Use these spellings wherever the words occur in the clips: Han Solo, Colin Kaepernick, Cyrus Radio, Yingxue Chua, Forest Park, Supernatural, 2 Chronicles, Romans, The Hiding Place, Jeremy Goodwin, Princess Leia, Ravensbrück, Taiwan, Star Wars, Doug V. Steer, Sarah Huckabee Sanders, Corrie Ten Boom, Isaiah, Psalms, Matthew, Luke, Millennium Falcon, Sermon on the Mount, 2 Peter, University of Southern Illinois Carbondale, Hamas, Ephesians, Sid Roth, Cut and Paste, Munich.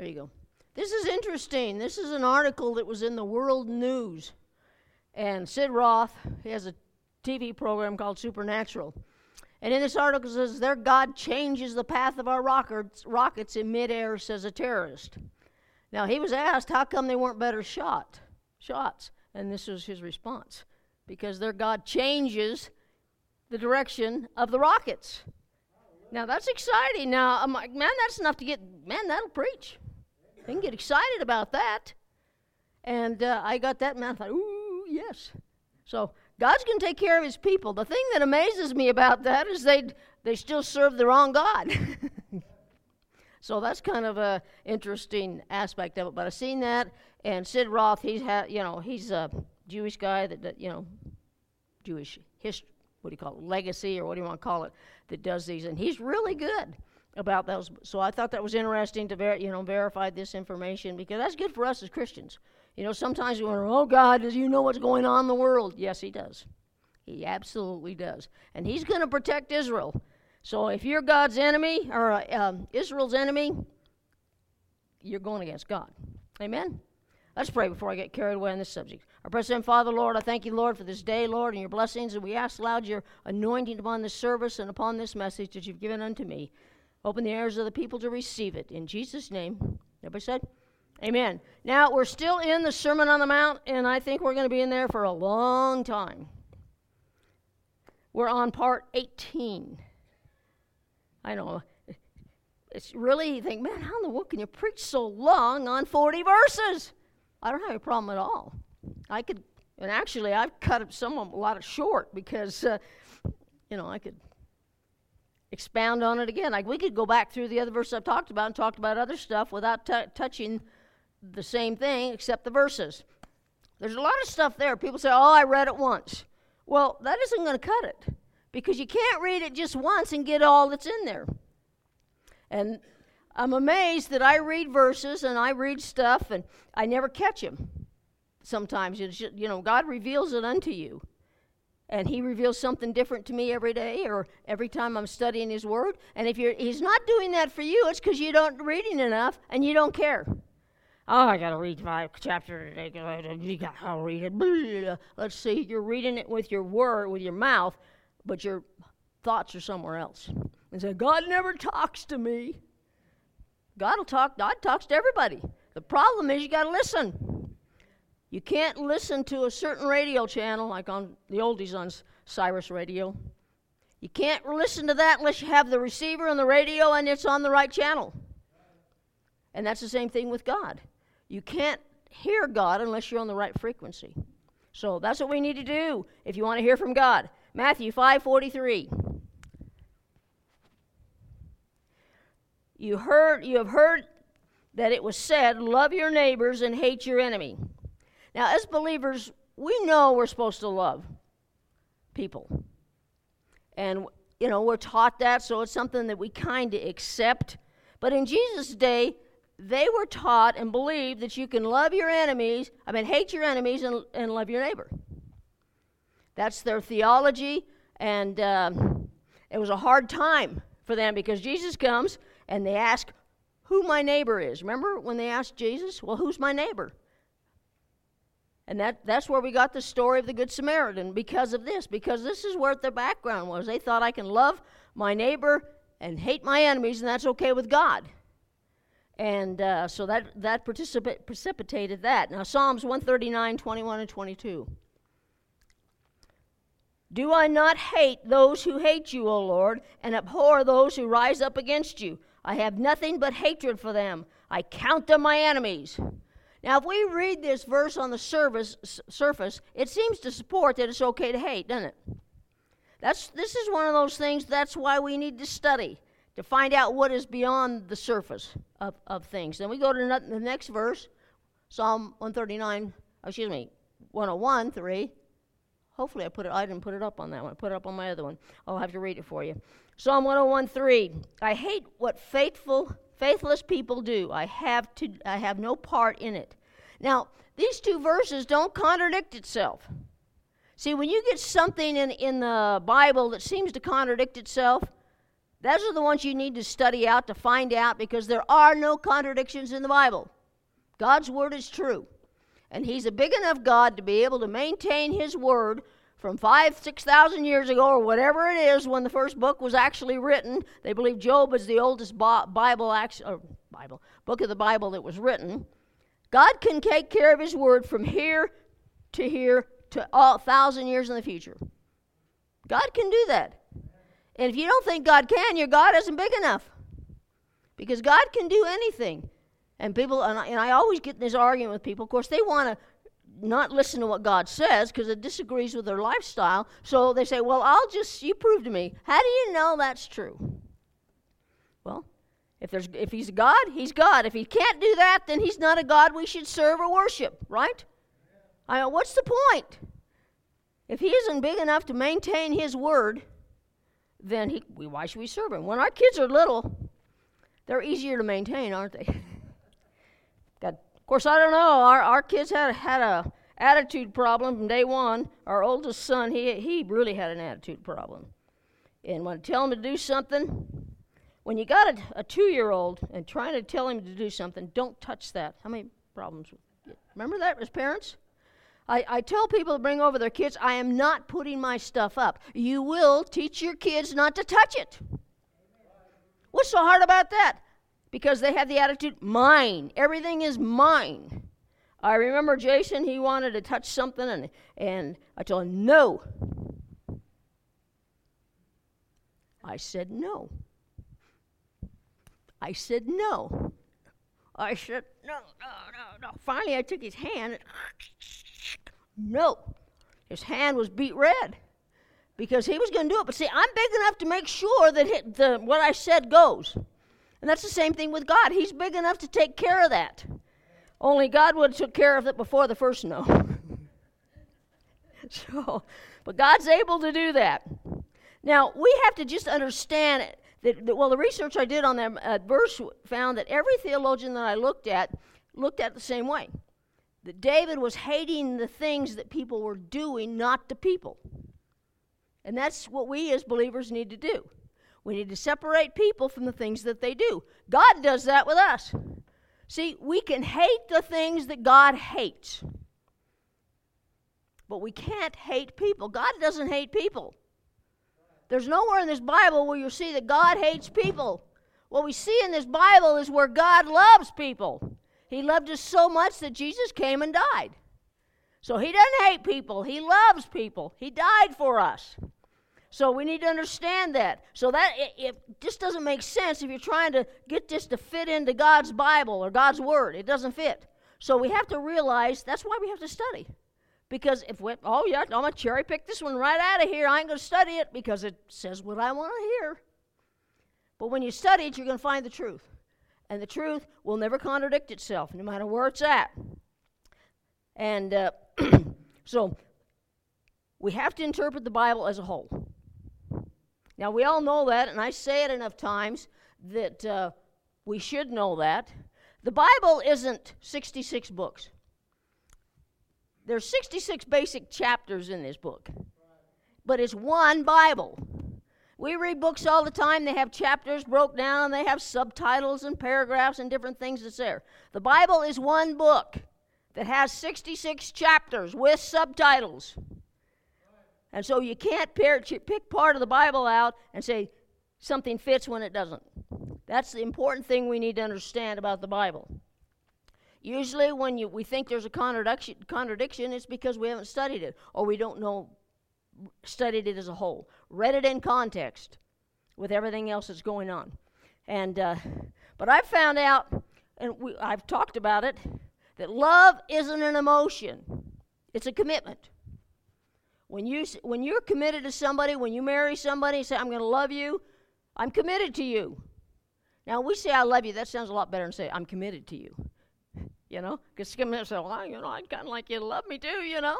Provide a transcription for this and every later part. There you go. This is interesting. This is an article that was in the World News. And Sid Roth, he has a TV program called Supernatural. And in this article it says, their God changes the path of our rockets in midair, says a terrorist. Now, he was asked how come they weren't better shots. And this was his response. Because their God changes the direction of the rockets. Now, that's exciting. Now, I'm like, man, that's enough to get, man, that'll preach. They can get excited about that. And I got that, man, I thought, ooh, yes. So, God's going to take care of his people. The thing that amazes me about that is they still serve the wrong God. So that's kind of a interesting aspect of it. But I've seen that, and Sid Roth, he's a Jewish guy that Jewish history, what do you call it, legacy, or what do you want to call it, that does these, and he's really good about those. So I thought that was interesting to verify this information, because that's good for us as Christians. You know, sometimes we wonder, oh, God, does he know what's going on in the world? Yes, he does. He absolutely does. And he's going to protect Israel. So if you're God's enemy, or Israel's enemy, you're going against God. Amen? Let's pray before I get carried away on this subject. Our President Father, Lord, I thank you, Lord, for this day, Lord, and your blessings. And we ask, loud, your anointing upon this service and upon this message that you've given unto me. Open the ears of the people to receive it. In Jesus' name. Everybody said? Amen. Now, we're still in the Sermon on the Mount, and I think we're going to be in there for a long time. We're on part 18. I know. It's really, you think, man, how in the world can you preach so long on 40 verses? I don't have a problem at all. I could, and actually, I've cut a lot of short because, I could expound on it again. Like, we could go back through the other verses I've talked about and talked about other stuff without touching the same thing except the verses. There's a lot of stuff there. People say, oh, I read it once. Well, that isn't going to cut it, because you can't read it just once and get all that's in there. And I'm amazed that I read verses and I read stuff and I never catch them. Sometimes, it's just, God reveals it unto you. And he reveals something different to me every day, or every time I'm studying his word. And if he's not doing that for you, it's because you don't reading enough and you don't care. Oh, I got to read 5 chapters today. You got to read it. Let's see, you're reading it with your word, with your mouth, but your thoughts are somewhere else. And say, God never talks to me. God talks to everybody. The problem is you got to listen. You can't listen to a certain radio channel, like on the oldies on Cyrus Radio. You can't listen to that unless you have the receiver and the radio and it's on the right channel. And that's the same thing with God. You can't hear God unless you're on the right frequency. So that's what we need to do if you want to hear from God. Matthew 5:43. You have heard that it was said, love your neighbors and hate your enemy. Now, as believers, we know we're supposed to love people. And, we're taught that, so it's something that we kind of accept. But in Jesus' day, they were taught and believed that you can hate your enemies and love your neighbor. That's their theology, and it was a hard time for them because Jesus comes, and they ask who my neighbor is. Remember when they asked Jesus, well, who's my neighbor? And that's where we got the story of the Good Samaritan because this is where the background was. They thought I can love my neighbor and hate my enemies, and that's okay with God. And so that precipitated that. Now, Psalms 139, 21, and 22. Do I not hate those who hate you, O Lord, and abhor those who rise up against you? I have nothing but hatred for them. I count them my enemies. Now, if we read this verse on the surface, it seems to support that it's okay to hate, doesn't it? This is one of those things, that's why we need to study, to find out what is beyond the surface of things. Then we go to the next verse, Psalm 101:3. Hopefully I didn't put it up on that one. I put it up on my other one. I'll have to read it for you. Psalm 101:3. I hate what faithless people do. I have no part in it. Now, these two verses don't contradict itself. See, when you get something in the Bible that seems to contradict itself, Those are the ones you need to study out to find out, because there are no contradictions in the Bible. God's word is true. And he's a big enough God to be able to maintain his word from 5,000 to 6,000 years ago, or whatever it is, when the first book was actually written. They believe Job is the oldest book of the Bible that was written. God can take care of his word from here to 1,000 years in the future. God can do that. And if you don't think God can, your God isn't big enough. Because God can do anything. And people, and I always get in this argument with people. Of course, they want to not listen to what God says because it disagrees with their lifestyle. So they say, well, you prove to me. How do you know that's true? Well, if he's God, he's God. If he can't do that, then he's not a God we should serve or worship, right? I mean, what's the point? If he isn't big enough to maintain his word, then why should we serve him? When our kids are little, they're easier to maintain, aren't they? Of course, I don't know. Our kids had a attitude problem from day one. Our oldest son, he really had an attitude problem. And when I tell him to do something, when you got a 2-year-old and trying to tell him to do something, don't touch that. How many problems? Remember that as parents? I tell people to bring over their kids, I am not putting my stuff up. You will teach your kids not to touch it. What's so hard about that? Because they have the attitude, mine. Everything is mine. I remember Jason, he wanted to touch something, and I told him, no. I said no. I said no. I said, no. Finally, I took his hand. And no. His hand was beet red because he was going to do it. But see, I'm big enough to make sure that what I said goes. And that's the same thing with God. He's big enough to take care of that. Only God would have took care of it before the first no. But God's able to do that. Now, we have to just understand that the research I did on that verse found that every theologian that I looked at it the same way. That David was hating the things that people were doing, not the people. And that's what we as believers need to do. We need to separate people from the things that they do. God does that with us. See, we can hate the things that God hates. But we can't hate people. God doesn't hate people. There's nowhere in this Bible where you see that God hates people. What we see in this Bible is where God loves people. He loved us so much that Jesus came and died. So he doesn't hate people. He loves people. He died for us. So we need to understand that. So that it just doesn't make sense if you're trying to get this to fit into God's Bible or God's Word. It doesn't fit. So we have to realize that's why we have to study. Because I'm going to cherry pick this one right out of here. I ain't going to study it because it says what I want to hear. But when you study it, you're going to find the truth. And the truth will never contradict itself, no matter where it's at. And so we have to interpret the Bible as a whole. Now, we all know that, and I say it enough times that we should know that. The Bible isn't 66 books. There's 66 basic chapters in this book, but it's one Bible. We read books all the time. They have chapters broke down, and they have subtitles and paragraphs and different things that's there. The Bible is one book that has 66 chapters with subtitles. And so you can't pick part of the Bible out and say something fits when it doesn't. That's the important thing we need to understand about the Bible. Usually when we think there's a contradiction, it's because we haven't studied it, or we don't know, studied it as a whole. Read it in context with everything else that's going on. And but I've found out, and I've talked about it, that love isn't an emotion. It's a commitment. When you're committed to somebody, when you marry somebody and say, I'm going to love you, I'm committed to you. Now, we say, I love you. That sounds a lot better than say, I'm committed to you. You know? Because committed say, well, I'd kind of like you to love me too, you know?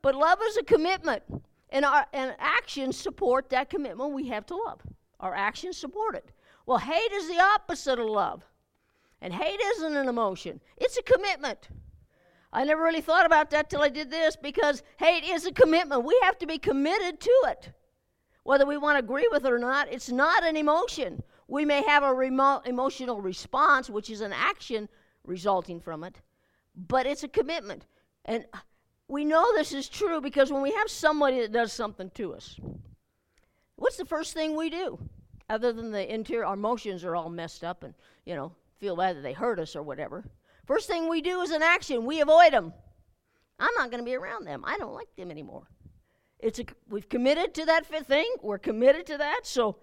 But love is a commitment. And our actions support that commitment we have to love. Our actions support it. Well, hate is the opposite of love. And hate isn't an emotion. It's a commitment. I never really thought about that till I did this, because hate is a commitment. We have to be committed to it. Whether we want to agree with it or not, it's not an emotion. We may have a emotional response, which is an action resulting from it, but it's a commitment. And we know this is true because when we have somebody that does something to us, what's the first thing we do? Other than the interior, our emotions are all messed up and, you know, feel bad that they hurt us or whatever. First thing we do is an action. We avoid them. I'm not going to be around them. I don't like them anymore. We've committed to that thing. We're committed to that, so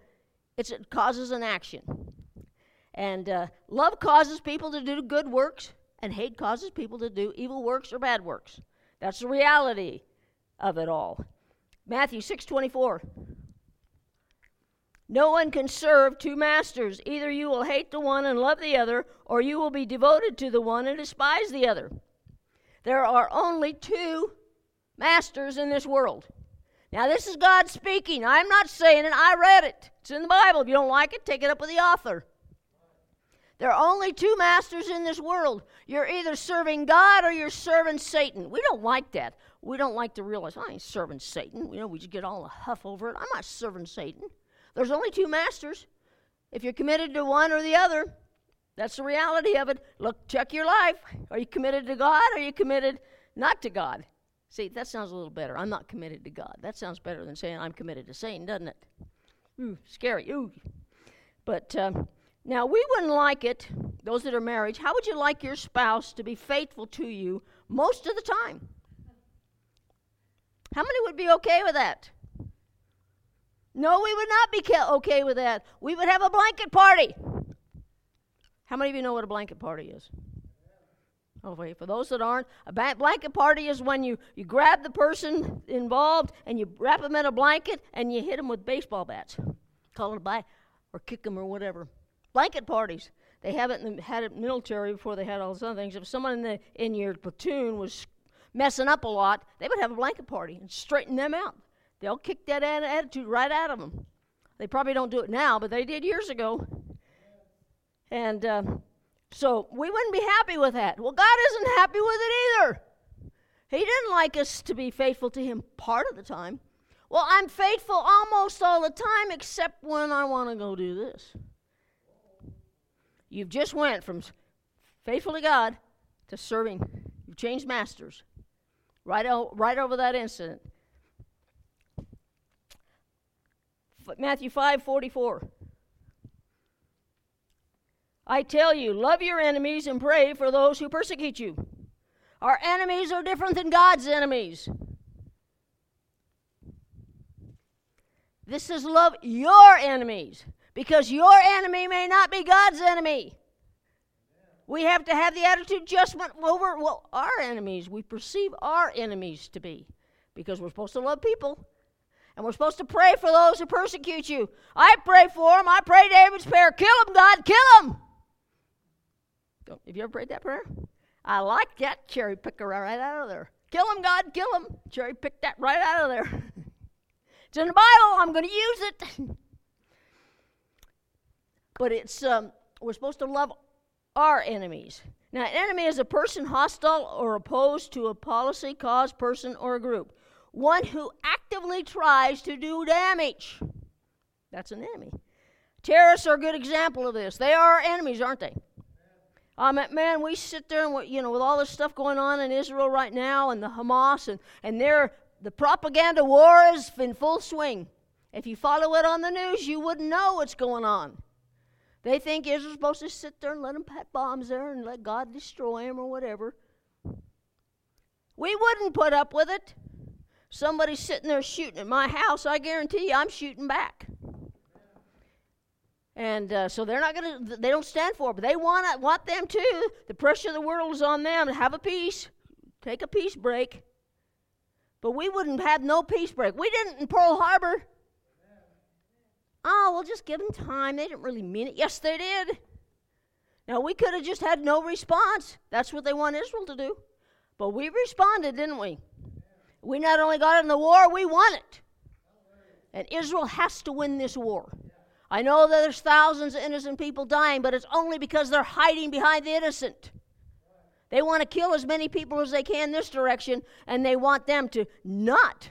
it causes an action. And love causes people to do good works, and hate causes people to do evil works or bad works. That's the reality of it all. Matthew 6:24. No one can serve two masters. Either you will hate the one and love the other, or you will be devoted to the one and despise the other. There are only two masters in this world. Now, this is God speaking. I'm not saying it. I read it. It's in the Bible. If you don't like it, take it up with the author. There are only two masters in this world. You're either serving God or you're serving Satan. We don't like that. We don't like to realize, I ain't serving Satan. You know, we just get all a huff over it. I'm not serving Satan. There's only two masters. If you're committed to one or the other, that's the reality of it. Look, check your life. Are you committed to God or are you committed not to God? See, that sounds a little better. I'm not committed to God. That sounds better than saying I'm committed to Satan, doesn't it? Ooh, scary. Ooh. But now, we wouldn't like it, those that are married, how would you like your spouse to be faithful to you most of the time? How many would be okay with that? No, we would not be okay with that. We would have a blanket party. How many of you know what a blanket party is? Oh, wait, for those that aren't, a blanket party is when you grab the person involved and you wrap them in a blanket and you hit them with baseball bats. Call it a bite or kick them or whatever. Blanket parties. They had it in the military before they had all those other things. If someone in your platoon was messing up a lot, they would have a blanket party and straighten them out. They'll kick that attitude right out of them. They probably don't do it now, but they did years ago. And so we wouldn't be happy with that. Well, God isn't happy with it either. He didn't like us to be faithful to him part of the time. Well, I'm faithful almost all the time except when I want to go do this. You've just went from faithful to God to serving. You've changed masters right over that incident. Matthew 5:44. I tell you, love your enemies and pray for those who persecute you. Our enemies are different than God's enemies. This is love your enemies, because your enemy may not be God's enemy. We have to have the attitude adjustment over our enemies. We perceive our enemies to be, because we're supposed to love people. And we're supposed to pray for those who persecute you. I pray for them. I pray David's prayer. Kill them, God. Kill them. Have you ever prayed that prayer? I like that cherry picker right out of there. Kill them, God. Kill them. Cherry pick that right out of there. It's in the Bible. I'm going to use it. But it's we're supposed to love our enemies. Now, an enemy is a person hostile or opposed to a policy, cause, person, or group. One who actively tries to do damage. That's an enemy. Terrorists are a good example of this. They are our enemies, aren't they? Man, we sit there and with all this stuff going on in Israel right now and the Hamas and the propaganda war is in full swing. If you follow it on the news, you wouldn't know what's going on. They think Israel's supposed to sit there and let them pat bombs there and let God destroy them or whatever. We wouldn't put up with it. Somebody's sitting there shooting at my house, I guarantee you I'm shooting back. And so they're not going to, they don't stand for it, but they want them to. The pressure of the world is on them to have a peace, take a peace break. But we wouldn't have no peace break. We didn't in Pearl Harbor. Oh, we'll just give them time. They didn't really mean it. Yes, they did. Now, we could have just had no response. That's what they want Israel to do. But we responded, didn't we? We not only got in the war, we won it. And Israel has to win this war. I know that there's thousands of innocent people dying, but it's only because they're hiding behind the innocent. They want to kill as many people as they can this direction, and they want them to not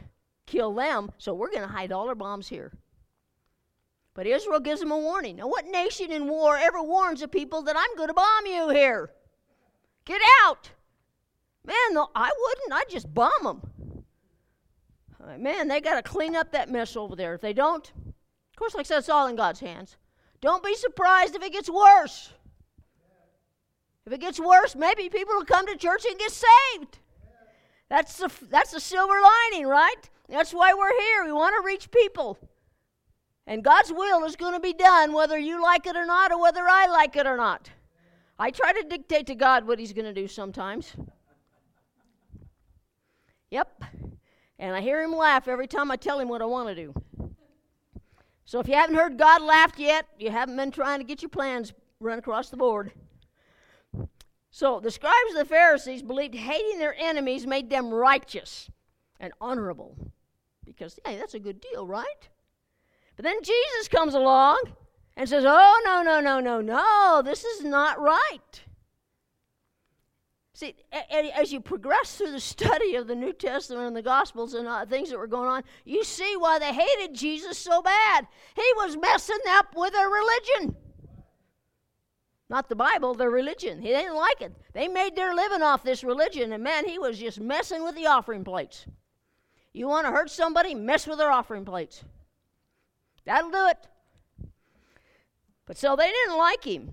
kill them, so we're going to hide all our bombs here. But Israel gives them a warning. Now, what nation in war ever warns the people that I'm going to bomb you here? Get out. Man, I wouldn't. I'd just bomb them. Right, man, they got to clean up that mess over there. If they don't, of course, like I said, it's all in God's hands. Don't be surprised if it gets worse. If it gets worse, maybe people will come to church and get saved. That's the silver lining, right? That's why we're here. We want to reach people. And God's will is going to be done whether you like it or not or whether I like it or not. I try to dictate to God what he's going to do sometimes. Yep. And I hear him laugh every time I tell him what I want to do. So if you haven't heard God laugh yet, you haven't been trying to get your plans run across the board. So the scribes and the Pharisees believed hating their enemies made them righteous and honorable. Because, hey, that's a good deal, right? But then Jesus comes along and says, oh, no, this is not right. See, as you progress through the study of the New Testament and the Gospels and things that were going on, you see why they hated Jesus so bad. He was messing up with their religion. Not the Bible, their religion. He didn't like it. They made their living off this religion, and man, he was just messing with the offering plates. You want to hurt somebody, mess with their offering plates. That'll do it. But so they didn't like him.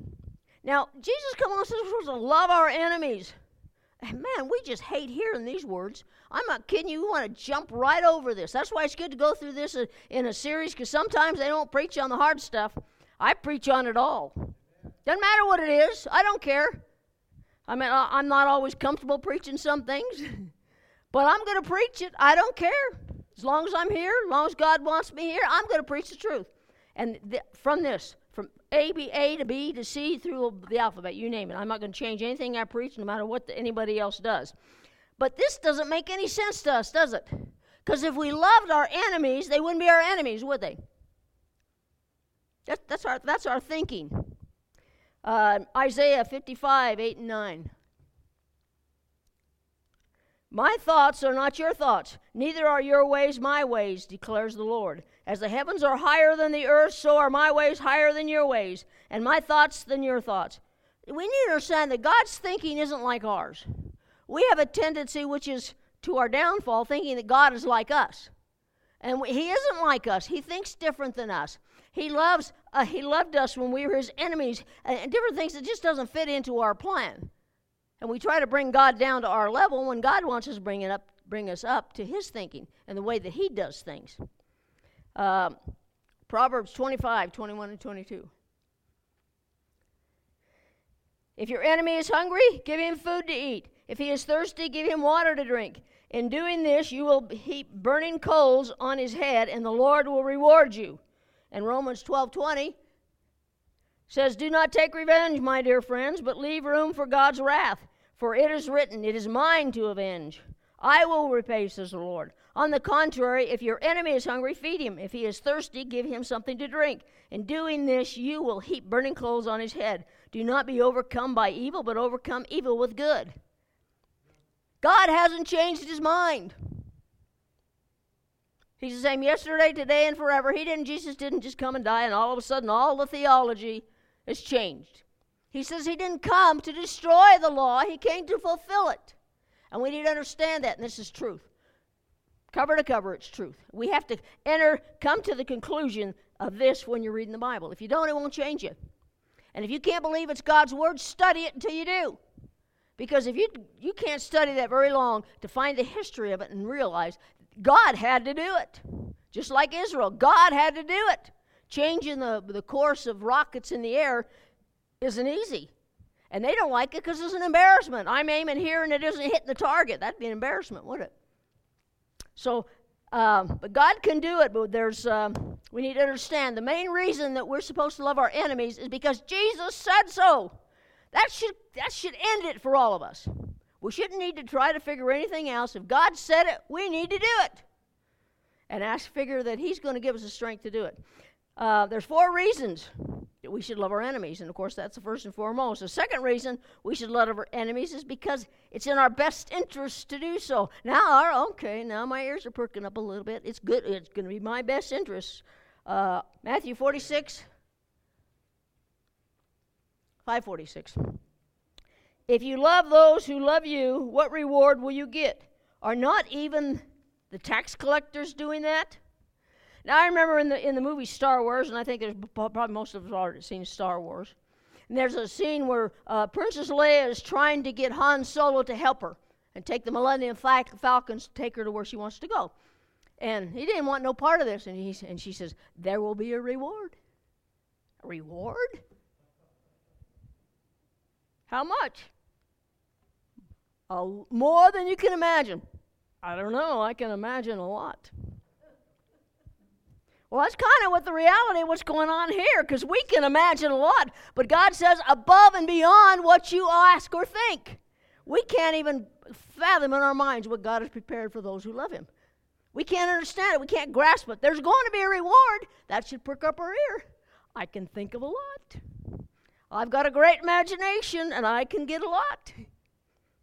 Now, Jesus comes along and says, we're supposed to love our enemies. And man, we just hate hearing these words. I'm not kidding you. We want to jump right over this. That's why it's good to go through this in a series, because sometimes they don't preach on the hard stuff. I preach on it all. Doesn't matter what it is. I don't care. I mean, I'm not always comfortable preaching some things, but I'm going to preach it. I don't care. As long as I'm here, as long as God wants me here, I'm going to preach the truth. And from A to B to C through the alphabet, you name it. I'm not going to change anything I preach, no matter what anybody else does. But this doesn't make any sense to us, does it? Because if we loved our enemies, they wouldn't be our enemies, would they? That's our thinking. Isaiah 55, 8 and 9. My thoughts are not your thoughts, neither are your ways my ways, declares the Lord. As the heavens are higher than the earth, so are my ways higher than your ways, and my thoughts than your thoughts. We need to understand that God's thinking isn't like ours. We have a tendency, which is to our downfall, thinking that God is like us. And he isn't like us. He thinks different than us. He loved us when we were his enemies, and different things that just doesn't fit into our plan. And we try to bring God down to our level when God wants us to bring us up to his thinking and the way that he does things. Proverbs 25, 21 and 22. If your enemy is hungry, give him food to eat. If he is thirsty, give him water to drink. In doing this, you will heap burning coals on his head, and the Lord will reward you. And Romans 12:20 says, do not take revenge, my dear friends, but leave room for God's wrath. For it is written, it is mine to avenge. I will repay, says the Lord. On the contrary, if your enemy is hungry, feed him. If he is thirsty, give him something to drink. In doing this, you will heap burning coals on his head. Do not be overcome by evil, but overcome evil with good. God hasn't changed his mind. He's the same yesterday, today, and forever. Jesus didn't just come and die, and all of a sudden all the theology is changed. He says he didn't come to destroy the law. He came to fulfill it. And we need to understand that, and this is truth. Cover to cover, it's truth. We have to come to the conclusion of this when you're reading the Bible. If you don't, it won't change you. And if you can't believe it's God's Word, study it until you do. Because if you can't study that very long to find the history of it and realize God had to do it. Just like Israel, God had to do it. Changing the course of rockets in the air isn't easy. And they don't like it because it's an embarrassment. I'm aiming here and it isn't hitting the target. That'd be an embarrassment, wouldn't it? So, but God can do it, but we need to understand the main reason that we're supposed to love our enemies is because Jesus said so. That should end it for all of us. We shouldn't need to try to figure anything else. If God said it, we need to do it. And I figure that he's going to give us the strength to do it. There's four reasons that we should love our enemies, and of course that's the first and foremost. The second reason we should love our enemies is because it's in our best interest to do so. Now my ears are perking up a little bit. It's good. It's going to be my best interest. Matthew 5:46. If you love those who love you, what reward will you get? Are not even the tax collectors doing that? Now, I remember in the movie Star Wars, and I think there's probably most of us already seen Star Wars, and there's a scene where Princess Leia is trying to get Han Solo to help her and take the Millennium Falcon to take her to where she wants to go. And he didn't want no part of this, and she says, there will be a reward. A reward? How much? More than you can imagine. I don't know. I can imagine a lot. Well, that's kind of what the reality of what's going on here, because we can imagine a lot. But God says above and beyond what you ask or think. We can't even fathom in our minds what God has prepared for those who love him. We can't understand it. We can't grasp it. There's going to be a reward. That should perk up our ear. I can think of a lot. I've got a great imagination, and I can get a lot.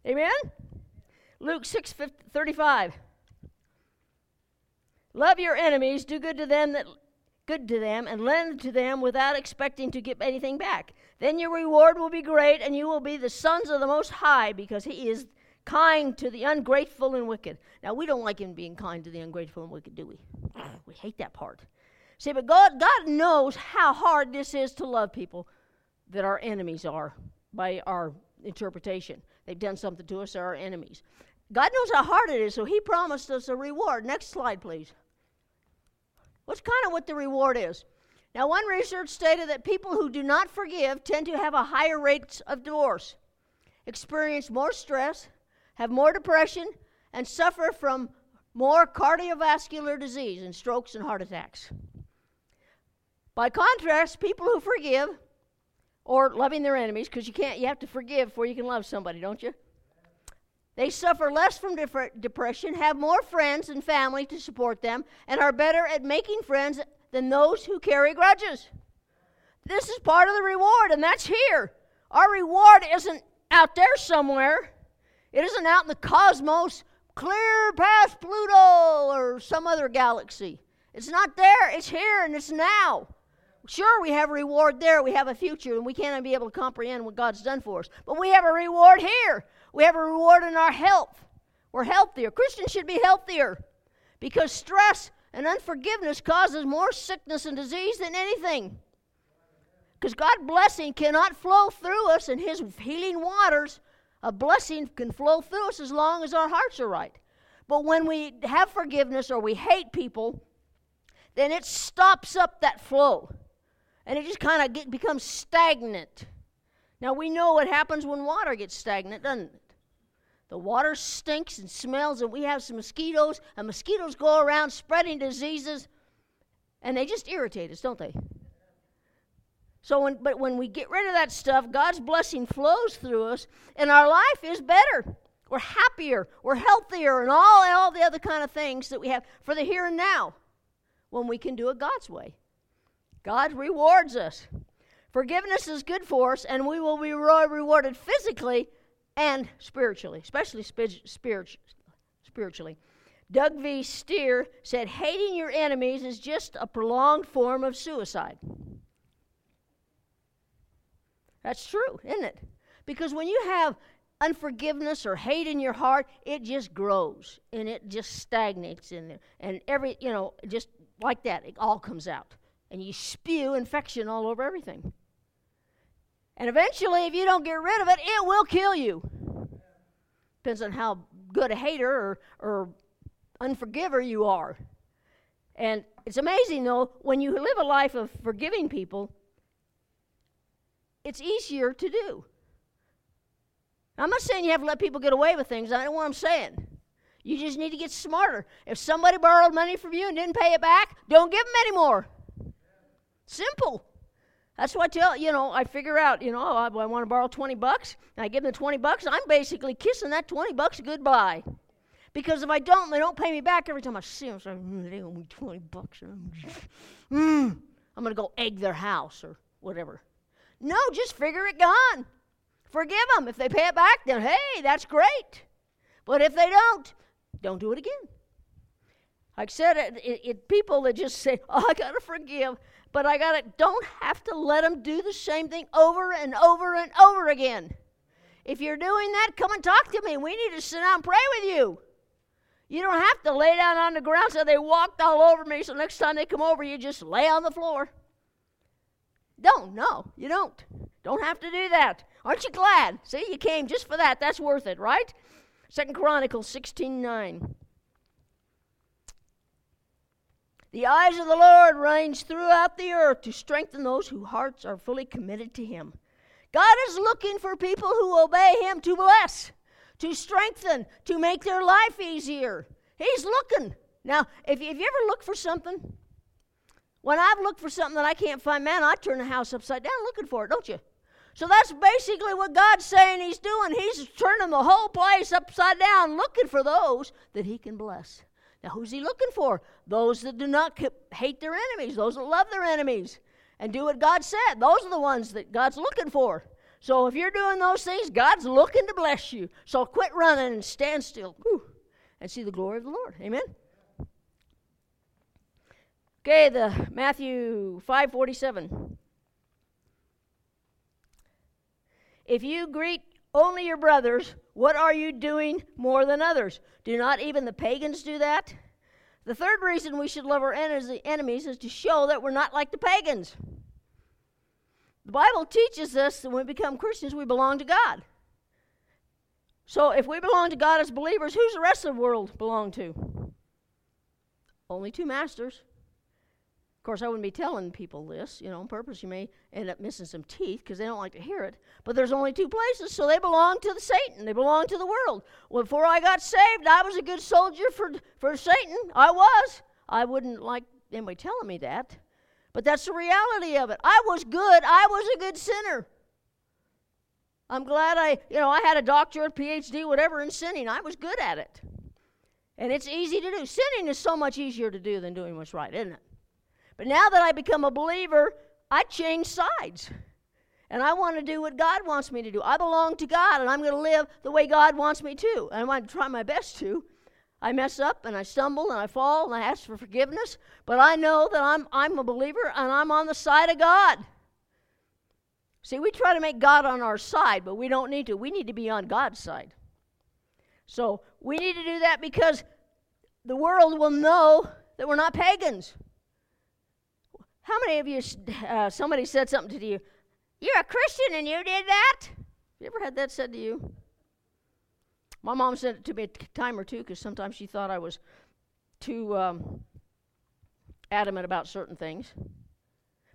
Amen? Luke 6:35. Love your enemies, do good to them, and lend to them without expecting to get anything back. Then your reward will be great, and you will be the sons of the Most High, because he is kind to the ungrateful and wicked. Now, we don't like him being kind to the ungrateful and wicked, do we? We hate that part. See, but God knows how hard this is to love people that our enemies are by our interpretation. They've done something to us, they're our enemies. God knows how hard it is, so he promised us a reward. Next slide, please. What's kind of what the reward is? Now, one research stated that people who do not forgive tend to have a higher rate of divorce, experience more stress, have more depression, and suffer from more cardiovascular disease and strokes and heart attacks. By contrast, people who forgive, or loving their enemies, because you have to forgive before you can love somebody, don't you? They suffer less from depression, have more friends and family to support them, and are better at making friends than those who carry grudges. This is part of the reward, and that's here. Our reward isn't out there somewhere. It isn't out in the cosmos, clear past Pluto or some other galaxy. It's not there. It's here, and it's now. Sure, we have a reward there. We have a future, and we can't be able to comprehend what God's done for us. But we have a reward here. We have a reward in our health. We're healthier. Christians should be healthier because stress and unforgiveness causes more sickness and disease than anything. Because God's blessing cannot flow through us, and his healing waters, a blessing can flow through us as long as our hearts are right. But when we have forgiveness or we hate people, then it stops up that flow. And it just kind of becomes stagnant. Now, we know what happens when water gets stagnant, doesn't it? The water stinks and smells, and we have some mosquitoes, and mosquitoes go around spreading diseases, and they just irritate us, don't they? But when we get rid of that stuff, God's blessing flows through us, and our life is better. We're happier. We're healthier, and all the other kind of things that we have for the here and now when we can do it God's way. God rewards us. Forgiveness is good for us, and we will be rewarded physically and spiritually, especially spiritually. Doug V. Steer said, hating your enemies is just a prolonged form of suicide. That's true, isn't it? Because when you have unforgiveness or hate in your heart, it just grows, and it just stagnates in there. And just like that, it all comes out. And you spew infection all over everything. And eventually, if you don't get rid of it, it will kill you. Depends on how good a hater or unforgiver you are. And it's amazing, though, when you live a life of forgiving people, it's easier to do. Now, I'm not saying you have to let people get away with things. I know what I'm saying. You just need to get smarter. If somebody borrowed money from you and didn't pay it back, don't give them anymore. Simple. That's what I tell, I figure out, I want to borrow $20, and I give them the $20, I'm basically kissing that $20 goodbye. Because if I don't, they don't pay me back every time I see them. So, they owe me $20. I'm going to go egg their house or whatever. No, just figure it gone. Forgive them. If they pay it back, then, hey, that's great. But if they don't do it again. Like I said, it people that just say, oh, I got to forgive, but I got to, don't have to let them do the same thing over and over and over again. If you're doing that, come and talk to me. We need to sit down and pray with you. You don't have to lay down on the ground so they walked all over me, so next time they come over, you just lay on the floor. You don't. Don't have to do that. Aren't you glad? See, you came just for that. That's worth it, right? 2 Chronicles 16:9. The eyes of the Lord range throughout the earth to strengthen those whose hearts are fully committed to Him. God is looking for people who obey Him to bless, to strengthen, to make their life easier. He's looking. Now, if you ever look for something, when I've looked for something that I can't find, man, I turn the house upside down looking for it, don't you? So that's basically what God's saying He's doing. He's turning the whole place upside down looking for those that He can bless. Now, who's He looking for? Those that do not hate their enemies, those that love their enemies and do what God said. Those are the ones that God's looking for. So if you're doing those things, God's looking to bless you. So quit running and stand still and see the glory of the Lord. Amen? Okay, the Matthew 5:47. If you greet only your brothers, what are you doing more than others? Do not even the pagans do that? The third reason we should love our enemies is to show that we're not like the pagans. The Bible teaches us that when we become Christians, we belong to God. So if we belong to God as believers, who's the rest of the world belong to? Only two masters. Of course, I wouldn't be telling people this, on purpose. You may end up missing some teeth because they don't like to hear it. But there's only two places, so they belong to Satan. They belong to the world. Well, before I got saved, I was a good soldier for Satan. I was. I wouldn't like anybody telling me that. But that's the reality of it. I was good. I was a good sinner. I'm glad I had a doctorate, PhD, whatever, in sinning. I was good at it. And it's easy to do. Sinning is so much easier to do than doing what's right, isn't it? But now that I become a believer, I change sides. And I want to do what God wants me to do. I belong to God, and I'm going to live the way God wants me to. And I want to try my best to. I mess up, and I stumble, and I fall, and I ask for forgiveness. But I know that I'm a believer, and I'm on the side of God. See, we try to make God on our side, but we don't need to. We need to be on God's side. So we need to do that because the world will know that we're not pagans. How many of you, somebody said something to you, you're a Christian and you did that? You ever had that said to you? My mom said it to me a time or two because sometimes she thought I was too adamant about certain things.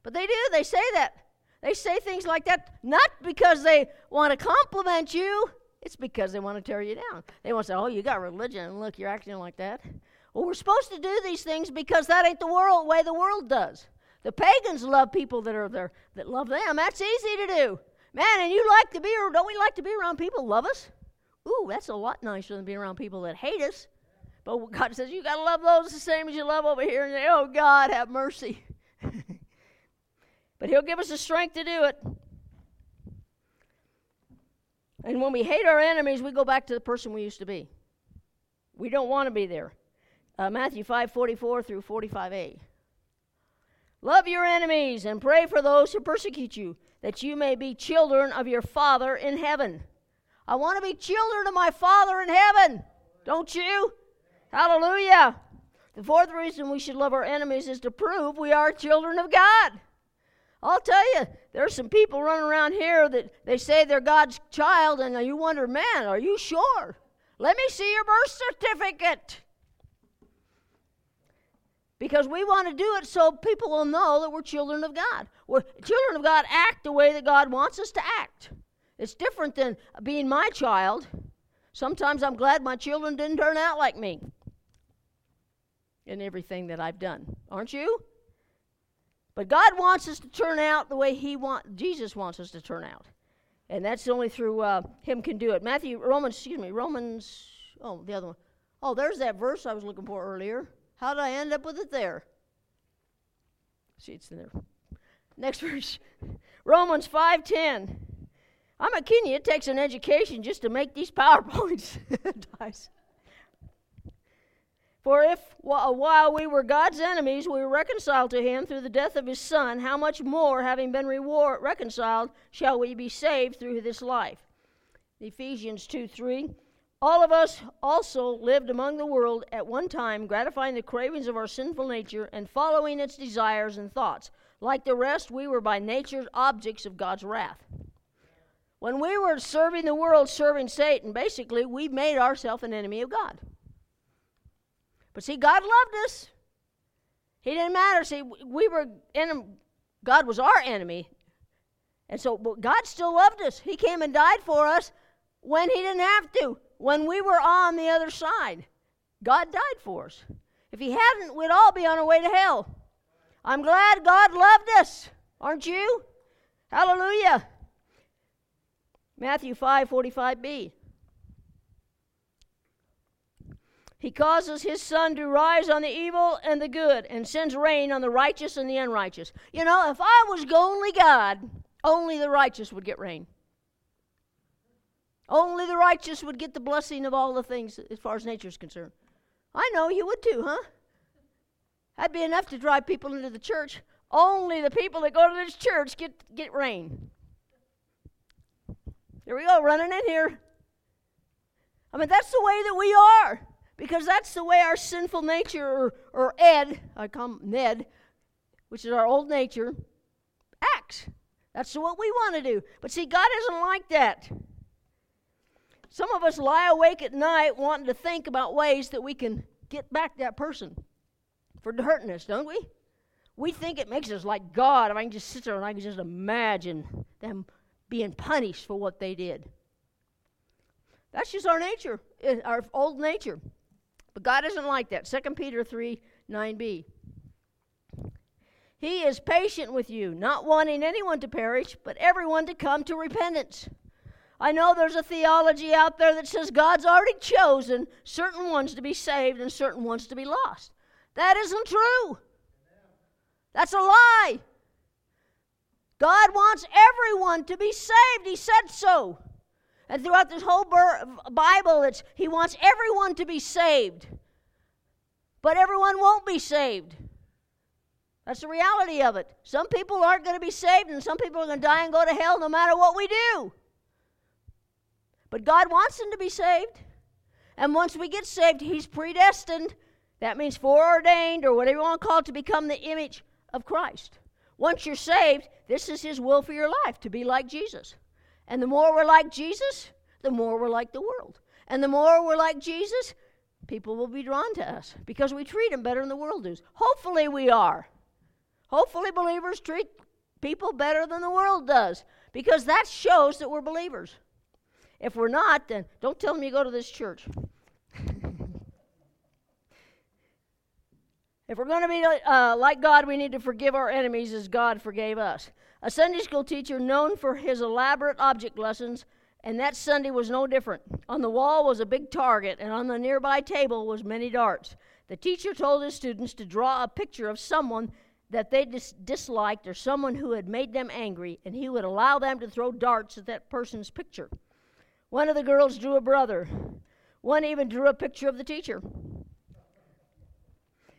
But they do, they say that. They say things like that not because they want to compliment you, it's because they want to tear you down. They want to say, oh, you got religion, look, you're acting like that. Well, we're supposed to do these things because that ain't the way the world does. The pagans love people that are there that love them. That's easy to do. Man, and don't we like to be around people who love us? Ooh, that's a lot nicer than being around people that hate us. But God says, you got to love those the same as you love over here. And say, oh, God, have mercy. But He'll give us the strength to do it. And when we hate our enemies, we go back to the person we used to be. We don't want to be there. Matthew 5:44 through 45a. Love your enemies and pray for those who persecute you, that you may be children of your Father in heaven. I want to be children of my Father in heaven. Don't you? Hallelujah. The fourth reason we should love our enemies is to prove we are children of God. I'll tell you, there's some people running around here that they say they're God's child, and you wonder, man, are you sure? Let me see your birth certificate. Because we want to do it so people will know that we're children of God. Children of God act the way that God wants us to act. It's different than being my child. Sometimes I'm glad my children didn't turn out like me in everything that I've done. Aren't you? But God wants us to turn out the way Jesus wants us to turn out. And that's only through Him can do it. The other one. Oh, there's that verse I was looking for earlier. How did I end up with it there? See, it's in there. Next verse, Romans 5:10. I'm a Kenyan. It takes an education just to make these PowerPoints. For if while we were God's enemies, we were reconciled to him through the death of his son, how much more, having been reconciled, shall we be saved through this life? Ephesians 2:3. All of us also lived among the world at one time, gratifying the cravings of our sinful nature and following its desires and thoughts. Like the rest, we were by nature objects of God's wrath. When we were serving the world, serving Satan, basically, we made ourselves an enemy of God. But see, God loved us. He didn't matter. See, we were God was our enemy. And so, but God still loved us. He came and died for us when he didn't have to, when we were on the other side. God died for us. If he hadn't, we'd all be on our way to hell. I'm glad God loved us. Aren't you? Hallelujah. Matthew 5:45b. He causes his sun to rise on the evil and the good and sends rain on the righteous and the unrighteous. You know, if I was only God, only the righteous would get rain. Only the righteous would get the blessing of all the things as far as nature is concerned. I know you would too, huh? That'd be enough to drive people into the church. Only the people that go to this church get rain. There we go, running in here. I mean, that's the way that we are, because that's the way our sinful nature, or Ed, I call him Ned, which is our old nature, acts. That's what we want to do. But see, God isn't like that. Some of us lie awake at night wanting to think about ways that we can get back that person for hurting us, don't we? We think it makes us like God. If I can just sit there and I can just imagine them being punished for what they did. That's just our nature, our old nature. But God isn't like that. 2 Peter 3:9b. He is patient with you, not wanting anyone to perish, but everyone to come to repentance. I know there's a theology out there that says God's already chosen certain ones to be saved and certain ones to be lost. That isn't true. That's a lie. God wants everyone to be saved. He said so. And throughout this whole Bible, he wants everyone to be saved. But everyone won't be saved. That's the reality of it. Some people aren't going to be saved, and some people are going to die and go to hell no matter what we do. But God wants them to be saved. And once we get saved, he's predestined. That means foreordained, or whatever you want to call it, to become the image of Christ. Once you're saved, this is his will for your life, to be like Jesus. And the more we're like Jesus, the more we're like the world. And the more we're like Jesus, people will be drawn to us because we treat them better than the world does. Hopefully we are. Hopefully believers treat people better than the world does, because that shows that we're believers. If we're not, then don't tell them you go to this church. If we're going to be like God, we need to forgive our enemies as God forgave us. A Sunday school teacher known for his elaborate object lessons, and that Sunday was no different. On the wall was a big target, and on the nearby table was many darts. The teacher told his students to draw a picture of someone that they disliked or someone who had made them angry, and he would allow them to throw darts at that person's picture. One of the girls drew a brother. One even drew a picture of the teacher.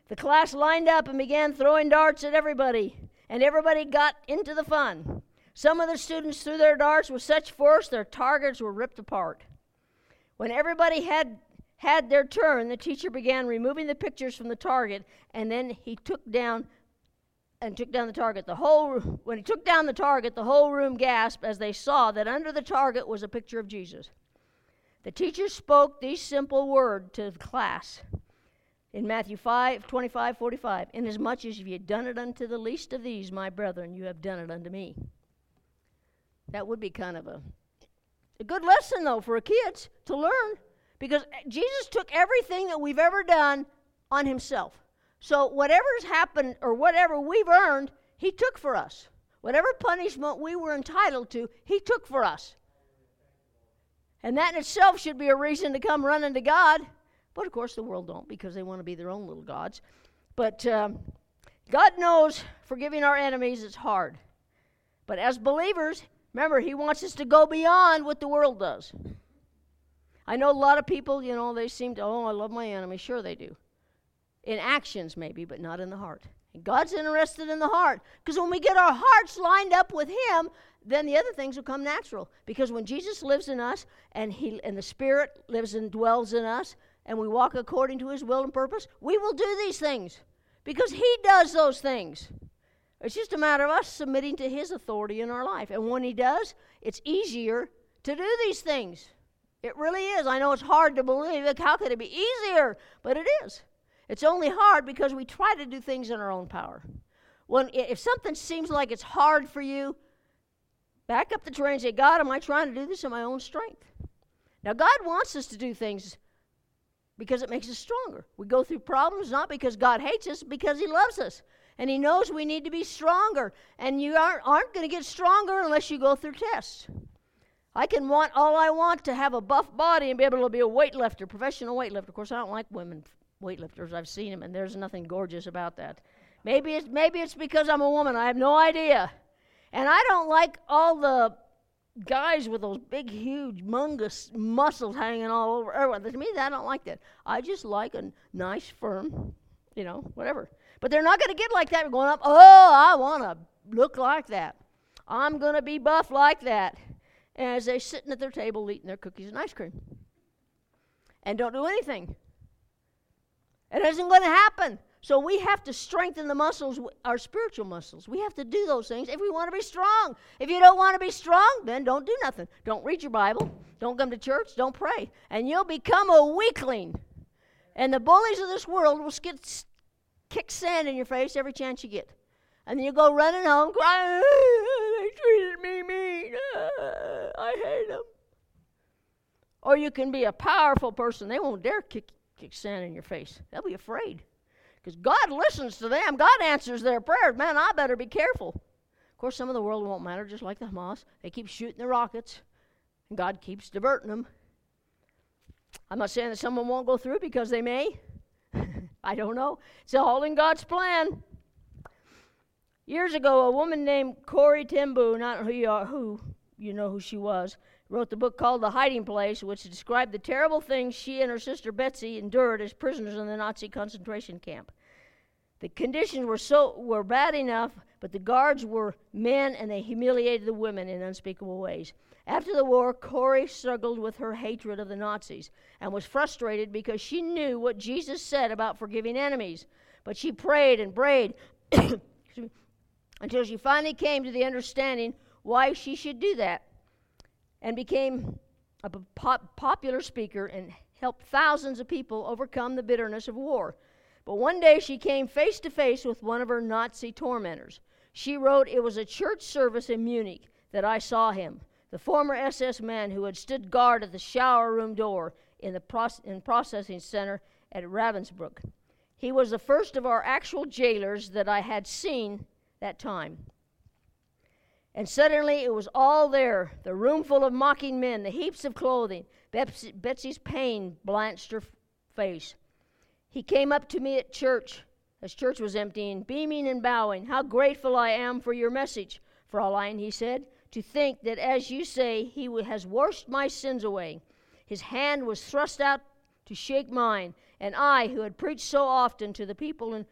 The class lined up and began throwing darts at everybody, and everybody got into the fun. Some of the students threw their darts with such force their targets were ripped apart. When everybody had their turn, the teacher began removing the pictures from the target, and then he took down the target. When he took down the target, the whole room gasped as they saw that under the target was a picture of Jesus. The teacher spoke these simple words to the class. In Matthew 5:25-45, inasmuch as ye have done it unto the least of these, my brethren, you have done it unto me. That would be kind of a good lesson, though, for kids to learn, because Jesus took everything that we've ever done on himself. So whatever's happened or whatever we've earned, he took for us. Whatever punishment we were entitled to, he took for us. And that in itself should be a reason to come running to God. But, of course, the world don't, because they want to be their own little gods. But God knows forgiving our enemies is hard. But as believers, remember, he wants us to go beyond what the world does. I know a lot of people, you know, they seem to, oh, I love my enemy. Sure they do. In actions maybe, but not in the heart. And God's interested in the heart. Because when we get our hearts lined up with him, then the other things will come natural. Because when Jesus lives in us, and he and the Spirit lives and dwells in us, and we walk according to his will and purpose, we will do these things. Because he does those things. It's just a matter of us submitting to his authority in our life. And when he does, it's easier to do these things. It really is. I know it's hard to believe. Like, how could it be easier? But it is. It's only hard because we try to do things in our own power. If something seems like it's hard for you, back up the train and say, God, am I trying to do this in my own strength? Now, God wants us to do things because it makes us stronger. We go through problems not because God hates us, because he loves us. And he knows we need to be stronger. And you aren't going to get stronger unless you go through tests. I can want all I want to have a buff body and be able to be a weightlifter, professional weightlifter. Of course, I don't like women weightlifters. I've seen them, and there's nothing gorgeous about that. Maybe it's because I'm a woman. I have no idea. And I don't like all the guys with those big, huge, humongous muscles hanging all over everyone. To me, I don't like that. I just like a nice, firm, you know, whatever. But they're not going to get like that going up, oh, I want to look like that. I'm going to be buff like that. As they're sitting at their table eating their cookies and ice cream. And don't do anything. It isn't going to happen. So we have to strengthen the muscles, our spiritual muscles. We have to do those things if we want to be strong. If you don't want to be strong, then don't do nothing. Don't read your Bible. Don't come to church. Don't pray. And you'll become a weakling. And the bullies of this world will kick sand in your face every chance you get. And then you go running home crying, they treated me mean, I hate them. Or you can be a powerful person. They won't dare kick sand in your face. They'll be afraid. Because God listens to them. God answers their prayers. Man, I better be careful. Of course, some of the world won't matter, just like the Hamas. They keep shooting the rockets, and God keeps diverting them. I'm not saying that someone won't go through, because they may. I don't know. It's all in God's plan. Years ago, a woman named Corrie Ten Boom, not who you know who she was, wrote the book called The Hiding Place, which described the terrible things she and her sister Betsy endured as prisoners in the Nazi concentration camp. The conditions were bad enough, but the guards were men, and they humiliated the women in unspeakable ways. After the war, Corrie struggled with her hatred of the Nazis and was frustrated because she knew what Jesus said about forgiving enemies. But she prayed and prayed until she finally came to the understanding why she should do that, and became a popular speaker and helped thousands of people overcome the bitterness of war. But one day she came face to face with one of her Nazi tormentors. She wrote, "It was a church service in Munich that I saw him, the former SS man who had stood guard at the shower room door in the processing center at Ravensbrück. He was the first of our actual jailers that I had seen that time. And suddenly it was all there, the room full of mocking men, the heaps of clothing. Betsy's pain blanched her face. He came up to me at church, as church was emptying, beaming and bowing. 'How grateful I am for your message, Fräulein,' he said. 'To think that, as you say, he has washed my sins away. His hand was thrust out to shake mine, and I, who had preached so often to the people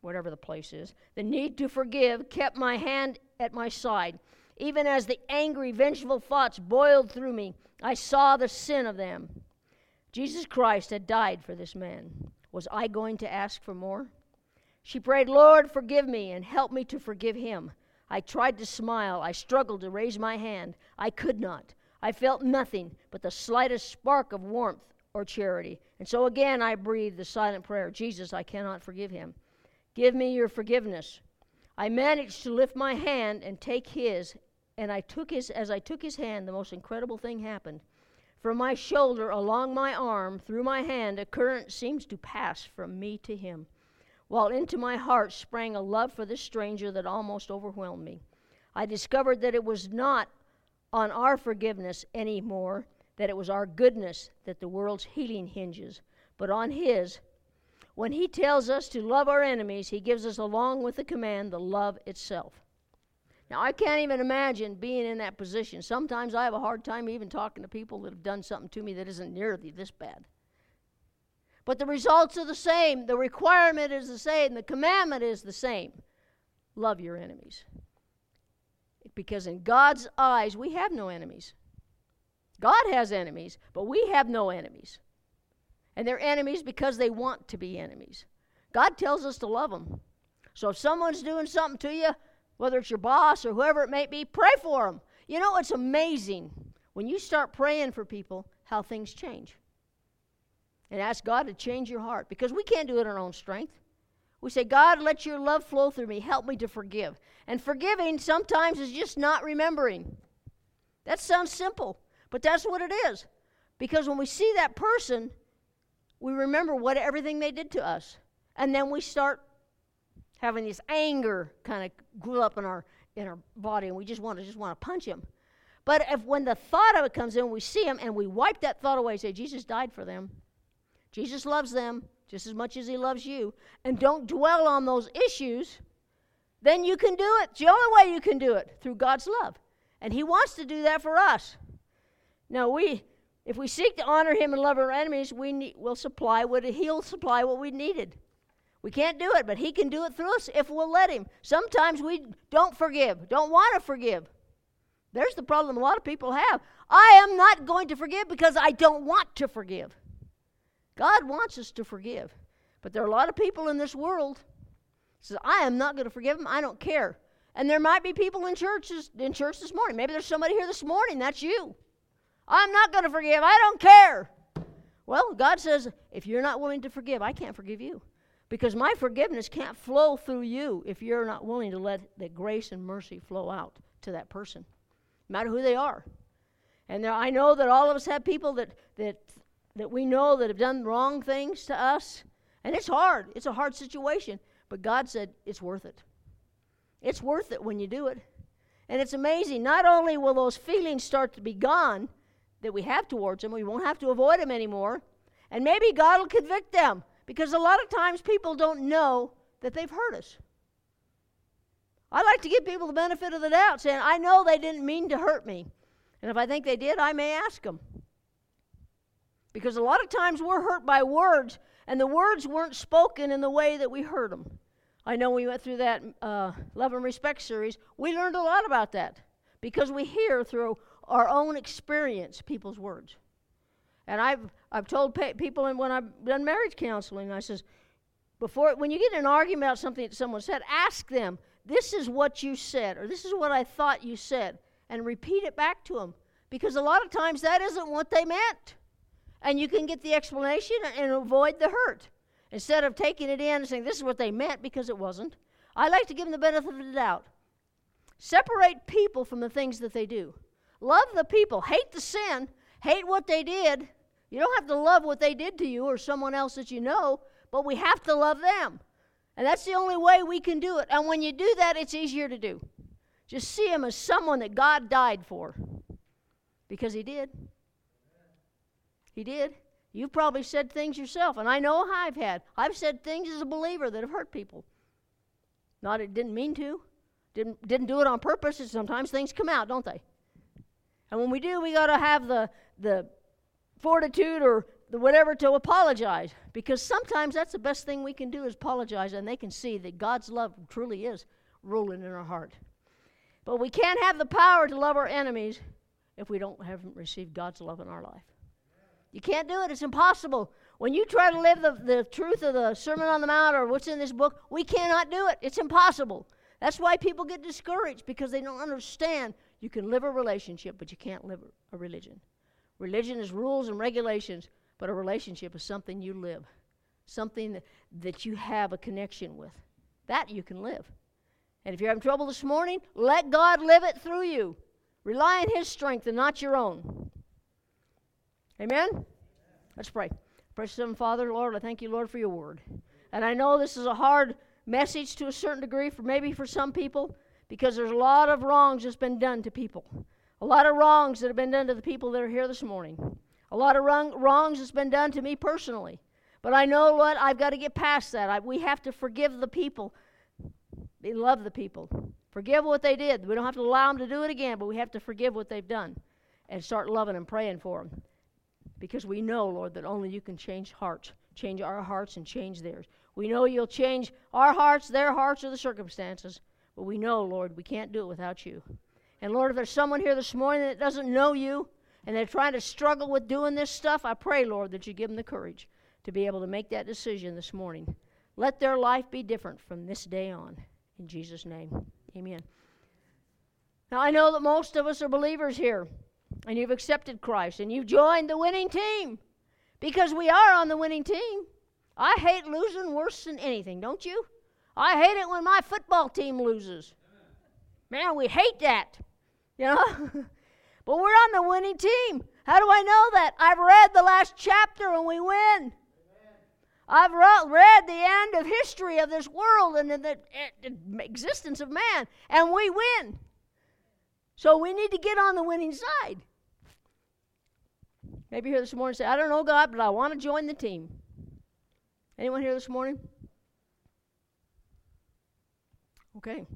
whatever the place is, the need to forgive, kept my hand at my side. Even as the angry, vengeful thoughts boiled through me, I saw the sin of them. Jesus Christ had died for this man. Was I going to ask for more?' She prayed, 'Lord, forgive me and help me to forgive him.' I tried to smile. I struggled to raise my hand. I could not. I felt nothing but the slightest spark of warmth or charity. And so again I breathed the silent prayer, 'Jesus, I cannot forgive him. Give me your forgiveness.' I managed to lift my hand and take his, and as I took his hand, the most incredible thing happened. From my shoulder, along my arm, through my hand, a current seems to pass from me to him, while into my heart sprang a love for this stranger that almost overwhelmed me. I discovered that it was not on our forgiveness anymore, that it was our goodness that the world's healing hinges, but on his. When he tells us to love our enemies, he gives us along with the command the love itself. Now, I can't even imagine being in that position. Sometimes I have a hard time even talking to people that have done something to me that isn't nearly this bad. But the results are the same. The requirement is the same. The commandment is the same. Love your enemies. Because in God's eyes, we have no enemies. God has enemies, but we have no enemies. And they're enemies because they want to be enemies. God tells us to love them. So if someone's doing something to you, whether it's your boss or whoever it may be, pray for them. You know, it's amazing when you start praying for people how things change. And ask God to change your heart, because we can't do it in our own strength. We say, God, let your love flow through me. Help me to forgive. And forgiving sometimes is just not remembering. That sounds simple, but that's what it is. Because when we see that person, we remember what everything they did to us. And then we start having this anger kind of grew up in our body, and we just want to punch him. But if when the thought of it comes in, we see him, and we wipe that thought away, say, Jesus died for them. Jesus loves them just as much as he loves you. And don't dwell on those issues. Then you can do it. It's the only way you can do it, through God's love. And he wants to do that for us. Now, if we seek to honor him and love our enemies, he'll supply what we needed. We can't do it, but he can do it through us if we'll let him. Sometimes we don't forgive, don't want to forgive. There's the problem a lot of people have. I am not going to forgive because I don't want to forgive. God wants us to forgive. But there are a lot of people in this world who say, I am not going to forgive them. I don't care. And there might be people in church this morning. Maybe there's somebody here this morning. That's you. I'm not going to forgive. I don't care. Well, God says, if you're not willing to forgive, I can't forgive you. Because my forgiveness can't flow through you if you're not willing to let the grace and mercy flow out to that person, no matter who they are. And I know that all of us have people that we know that have done wrong things to us. And it's hard. It's a hard situation. But God said, it's worth it. It's worth it when you do it. And it's amazing. Not only will those feelings start to be gone that we have towards them, we won't have to avoid them anymore. And maybe God will convict them. Because a lot of times people don't know that they've hurt us. I like to give people the benefit of the doubt, saying, I know they didn't mean to hurt me. And if I think they did, I may ask them. Because a lot of times we're hurt by words, and the words weren't spoken in the way that we heard them. I know we went through that Love and Respect series. We learned a lot about that. Because we hear through our own experience people's words. And I've told people when I've done marriage counseling, I says, when you get in an argument about something that someone said, ask them, this is what you said, or this is what I thought you said, and repeat it back to them. Because a lot of times that isn't what they meant. And you can get the explanation and avoid the hurt. Instead of taking it in and saying, this is what they meant, because it wasn't. I like to give them the benefit of the doubt. Separate people from the things that they do. Love the people. Hate the sin. Hate what they did. You don't have to love what they did to you or someone else that you know, but we have to love them. And that's the only way we can do it. And when you do that, it's easier to do. Just see him as someone that God died for. Because he did. He did. You've probably said things yourself, and I know I've had. I've said things as a believer that have hurt people. Not it didn't mean to. Didn't do it on purpose. And sometimes things come out, don't they? And when we do, we got to have the fortitude or the whatever to apologize, because sometimes that's the best thing we can do is apologize, and they can see that God's love truly is ruling in our heart. But we can't have the power to love our enemies if we haven't received God's love in our life. You can't do it. It's impossible. When you try to live the truth of the Sermon on the Mount or what's in this book, we cannot do it. It's impossible. That's why people get discouraged, because they don't understand you can live a relationship, but you can't live a religion. Religion is rules and regulations, but a relationship is something you live, something that you have a connection with. That you can live. And if you're having trouble this morning, let God live it through you. Rely on his strength and not your own. Amen? Let's pray. Precious Heavenly Father, Lord, I thank you, Lord, for your word. And I know this is a hard message to a certain degree, for some people, because there's a lot of wrongs that's been done to people. A lot of wrongs that have been done to the people that are here this morning. A lot of wrongs that's been done to me personally. But I know, Lord, I've got to get past that. We have to forgive the people. We love the people. Forgive what they did. We don't have to allow them to do it again, but we have to forgive what they've done and start loving and praying for them. Because we know, Lord, that only you can change hearts, change our hearts and change theirs. We know you'll change our hearts, their hearts, or the circumstances. But we know, Lord, we can't do it without you. And, Lord, if there's someone here this morning that doesn't know you and they're trying to struggle with doing this stuff, I pray, Lord, that you give them the courage to be able to make that decision this morning. Let their life be different from this day on. In Jesus' name, amen. Now, I know that most of us are believers here, and you've accepted Christ, and you've joined the winning team, because we are on the winning team. I hate losing worse than anything, don't you? I hate it when my football team loses. Man, we hate that, you know? But we're on the winning team. How do I know that? I've read the last chapter and we win. I've read the end of history of this world and the existence of man, and we win. So we need to get on the winning side. Maybe here this morning say, I don't know God, but I want to join the team. Anyone here this morning? Okay.